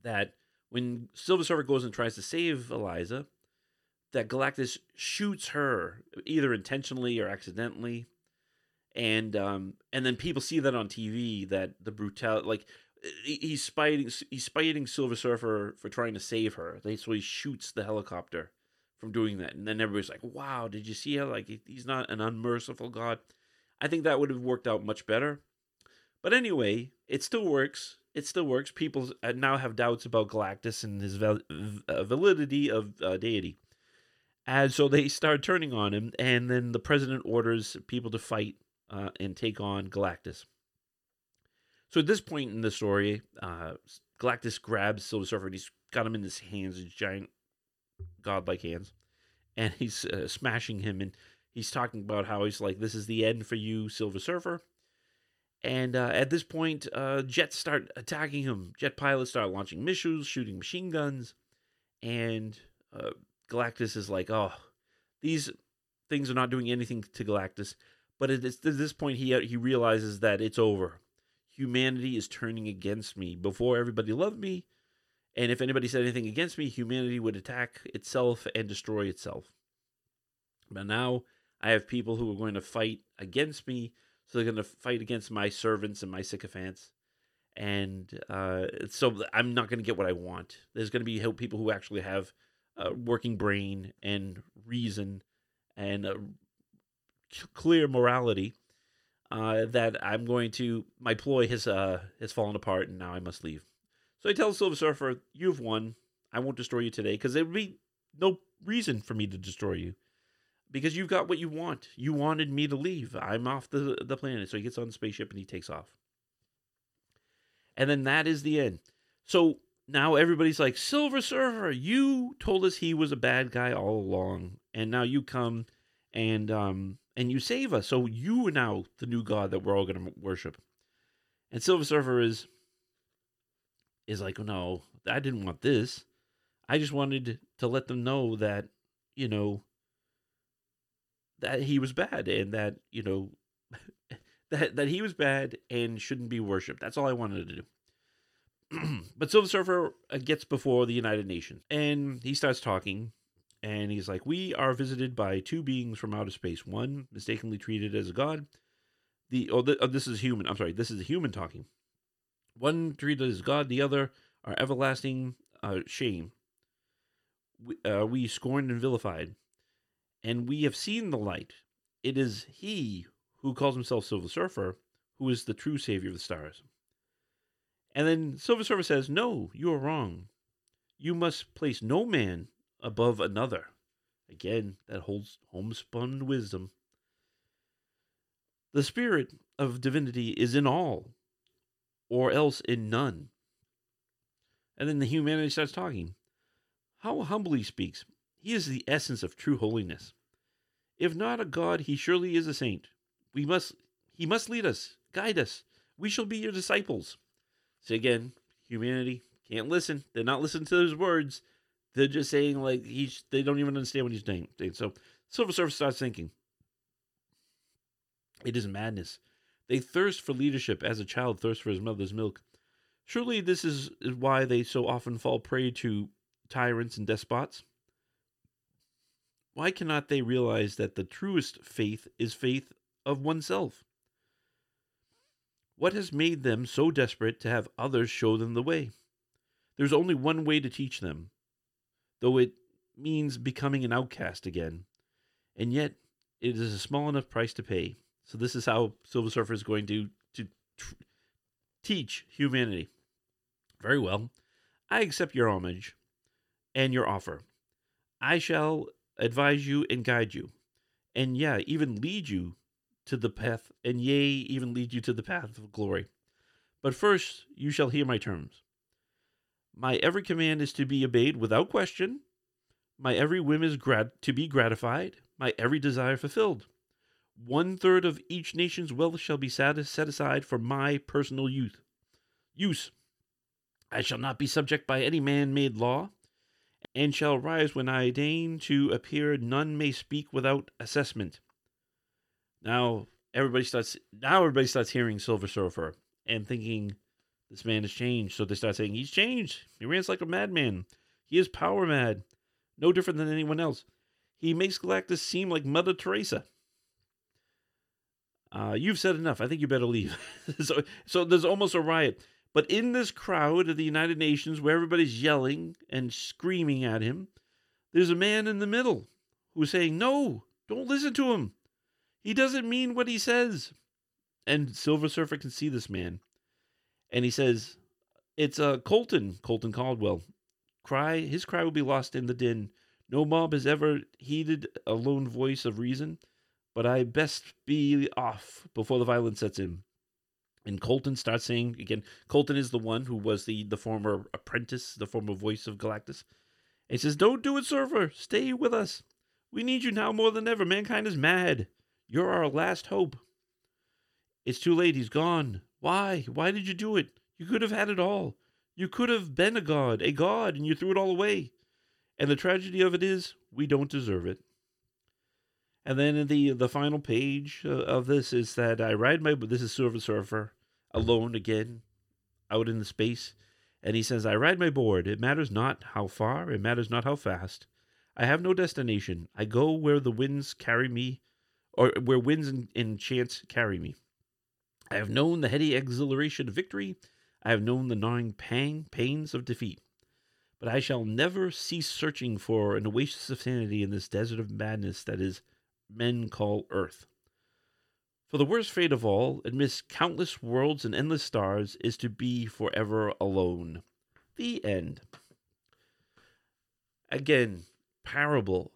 that when Silver Surfer goes and tries to save Eliza, that Galactus shoots her either intentionally or accidentally, and then people see that on TV, that the brutality, like he's spiting Silver Surfer for trying to save her. So he shoots the helicopter from doing that, and then everybody's like, wow, did you see how, like, he's not an unmerciful God? I think that would have worked out much better. But anyway, it still works. People now have doubts about Galactus and his validity of deity, and so they start turning on him, and then the president orders people to fight and take on Galactus. So at this point in the story, Galactus grabs Silver Surfer, and he's got him in his hands, his giant godlike hands, and he's smashing him, and he's talking about how he's like, this is the end for you, Silver Surfer. And at this point, jets start attacking him. Jet pilots start launching missiles, shooting machine guns, and Galactus is like, oh, these things are not doing anything to Galactus. But at this point, he realizes that it's over. Humanity is turning against me. Before, everybody loved me, and if anybody said anything against me, humanity would attack itself and destroy itself. But now I have people who are going to fight against me, so they're going to fight against my servants and my sycophants. And so I'm not going to get what I want. There's going to be people who actually have a working brain and reason and a clear morality that I'm going to... My ploy has fallen apart, and now I must leave. So I tell Silver Surfer, you've won. I won't destroy you today, because there would be no reason for me to destroy you. Because you've got what you want. You wanted me to leave. I'm off the planet. So he gets on the spaceship and he takes off. And then that is the end. So now everybody's like, Silver Surfer, you told us he was a bad guy all along. And now you come and you save us. So you are now the new god that we're all going to worship. And Silver Surfer is like, no, I didn't want this. I just wanted to let them know that, that he was bad and that, that he was bad and shouldn't be worshipped. That's all I wanted to do. But Silver Surfer gets before the United Nations and he starts talking and he's like, we are visited by two beings from outer space. One mistakenly treated as a god. This is human. I'm sorry. This is a human talking. One treated as god. The other are everlasting shame. We scorned and vilified. And we have seen the light. It is he who calls himself Silver Surfer, who is the true savior of the stars. And then Silver Surfer says, no, you are wrong. You must place no man above another. Again, that holds homespun wisdom. The spirit of divinity is in all, or else in none. And then the humanity starts talking. How humbly he speaks. He is the essence of true holiness. If not a god, he surely is a saint. He must lead us, guide us. We shall be your disciples. So again, humanity can't listen. They're not listening to his words. They're just saying they don't even understand what he's saying. So Silver Surfer starts thinking, it is madness. They thirst for leadership as a child thirsts for his mother's milk. Surely this is why they so often fall prey to tyrants and despots. Why cannot they realize that the truest faith is faith of oneself? What has made them so desperate to have others show them the way? There's only one way to teach them, though it means becoming an outcast again. And yet, it is a small enough price to pay. So this is how Silver Surfer is going to teach humanity. Very well. I accept your homage and your offer. I shall advise you and guide you, and even lead you to the path, and even lead you to the path of glory. But first, you shall hear my terms. My every command is to be obeyed without question. My every whim is to be gratified. My every desire fulfilled. 1/3 of each nation's wealth shall be set aside for my personal use. I shall not be subject by any man-made law, and shall rise when I deign to appear. None may speak without assessment. Now everybody starts hearing Silver Surfer and thinking, this man has changed. So they start saying, he's changed. He rants like a madman. He is power mad. No different than anyone else. He makes Galactus seem like Mother Teresa. You've said enough. I think you better leave. So there's almost a riot. But in this crowd at the United Nations, where everybody's yelling and screaming at him, there's a man in the middle who's saying, no, don't listen to him. He doesn't mean what he says. And Silver Surfer can see this man. And he says, it's Colton Caldwell. His cry will be lost in the din. No mob has ever heeded a lone voice of reason, but I best be off before the violence sets in. And Colton starts saying, again, Colton is the one who was the former apprentice, the former voice of Galactus. He says, don't do it, Surfer. Stay with us. We need you now more than ever. Mankind is mad. You're our last hope. It's too late. He's gone. Why? Why did you do it? You could have had it all. You could have been a god, and you threw it all away. And the tragedy of it is, we don't deserve it. And then in the final page of this is that I ride my... This is Silver Surfer. Alone again, out in the space, and he says, I ride my board. It matters not how far, it matters not how fast. I have no destination. I go where the winds carry me or where winds and chance carry me. I have known the heady exhilaration of victory. I have known the gnawing pains of defeat. But I shall never cease searching for an oasis of sanity in this desert of madness that is men call Earth. For the worst fate of all, amidst countless worlds and endless stars, is to be forever alone. The end. Again, powerful,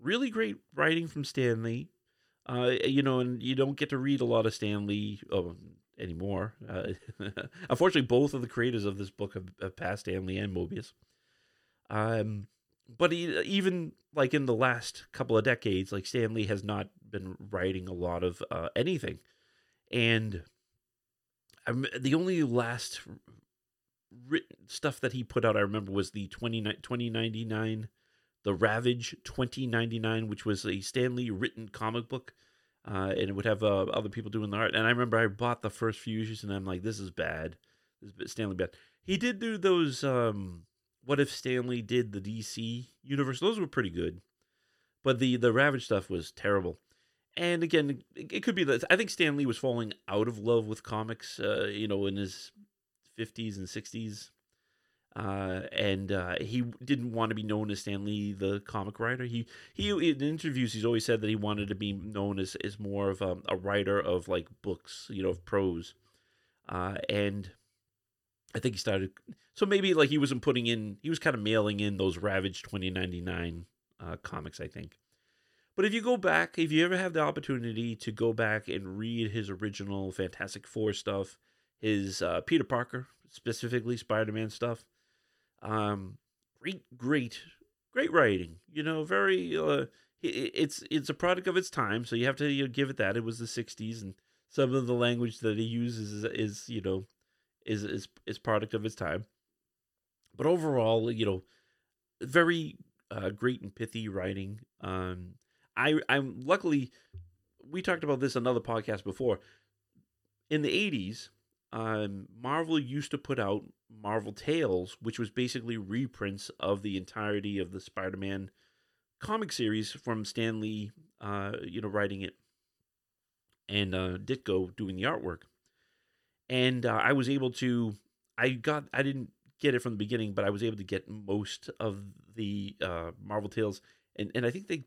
really great writing from Stan Lee. And you don't get to read a lot of Stan Lee anymore. Unfortunately, both of the creators of this book have passed, Stan Lee and Mobius. But even like in the last couple of decades, like Stan Lee has not been writing a lot of anything. And the only last written stuff that he put out, I remember, was the 2099, the Ravage 2099, which was a Stan Lee written comic book. And it would have other people doing the art. And I remember I bought the first few issues, and I'm like, this is bad. This is Stan Lee bad. He did do those, what if Stan Lee did the DC universe? Those were pretty good. But the Ravage stuff was terrible. And again, it could be that I think Stan Lee was falling out of love with comics, in his 50s and 60s. And he didn't want to be known as Stan Lee, the comic writer. He in interviews, he's always said that he wanted to be known as more of a writer of like books, of prose. And I think he started, so maybe like he was kind of mailing in those Ravage 2099 comics, I think. But if you go back, if you ever have the opportunity to go back and read his original Fantastic Four stuff, his Peter Parker, specifically Spider-Man stuff, great writing, very, it's a product of its time. So you have to give it that. It was the 60s, and some of the language that he uses is product of its time, but overall, very, great and pithy writing. I'm luckily, we talked about this on another podcast before, in the 80s, Marvel used to put out Marvel Tales, which was basically reprints of the entirety of the Spider-Man comic series from Stan Lee, writing it, and Ditko doing the artwork. And I was able to, I didn't get it from the beginning, but I was able to get most of the Marvel Tales, and I think they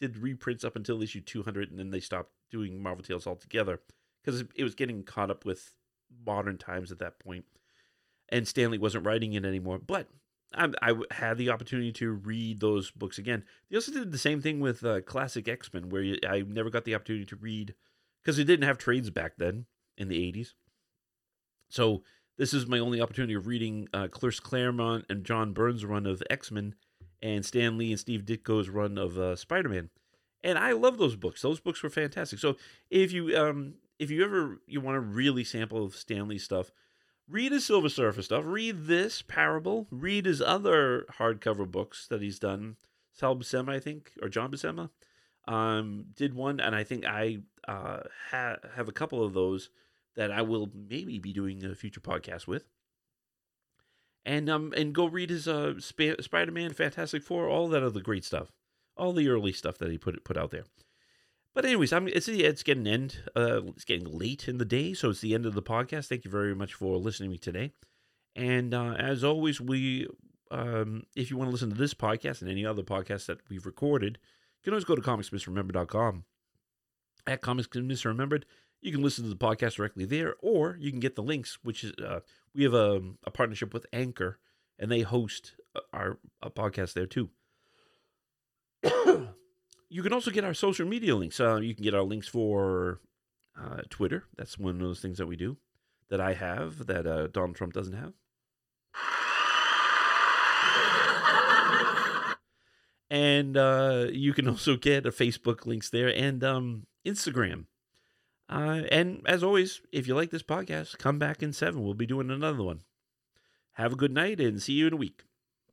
did reprints up until issue 200, and then they stopped doing Marvel Tales altogether because it was getting caught up with modern times at that point, and Stan Lee wasn't writing it anymore. But I had the opportunity to read those books again. They also did the same thing with classic X-Men, where I never got the opportunity to read because they didn't have trades back then in the 80s. So this is my only opportunity of reading Chris Claremont and John Byrne's run of X-Men and Stan Lee and Steve Ditko's run of Spider-Man, and I love those books. Those books were fantastic. So if you want to really sample of Stan Lee stuff, read his Silver Surfer stuff, read this Parable, read his other hardcover books that he's done. Sal Buscema, I think, or John Buscema, did one, and I think I have a couple of those that I will maybe be doing a future podcast with. And go read his Spider-Man, Fantastic Four, all that other great stuff, all the early stuff that he put out there. But anyways, it's getting end. It's getting late in the day, so it's the end of the podcast. Thank you very much for listening to me today. And as always, we if you want to listen to this podcast and any other podcast that we've recorded, you can always go to comicsmisremembered.com. At Comics Misremembered, you can listen to the podcast directly there, or you can get the links, which is we have a partnership with Anchor, and they host our podcast there too. You can also get our social media links. You can get our links for Twitter. That's one of those things that we do, that I have, that Donald Trump doesn't have. And you can also get a Facebook links there, and Instagram. And as always, if you like this podcast, come back in 7. We'll be doing another one. Have a good night, and see you in a week.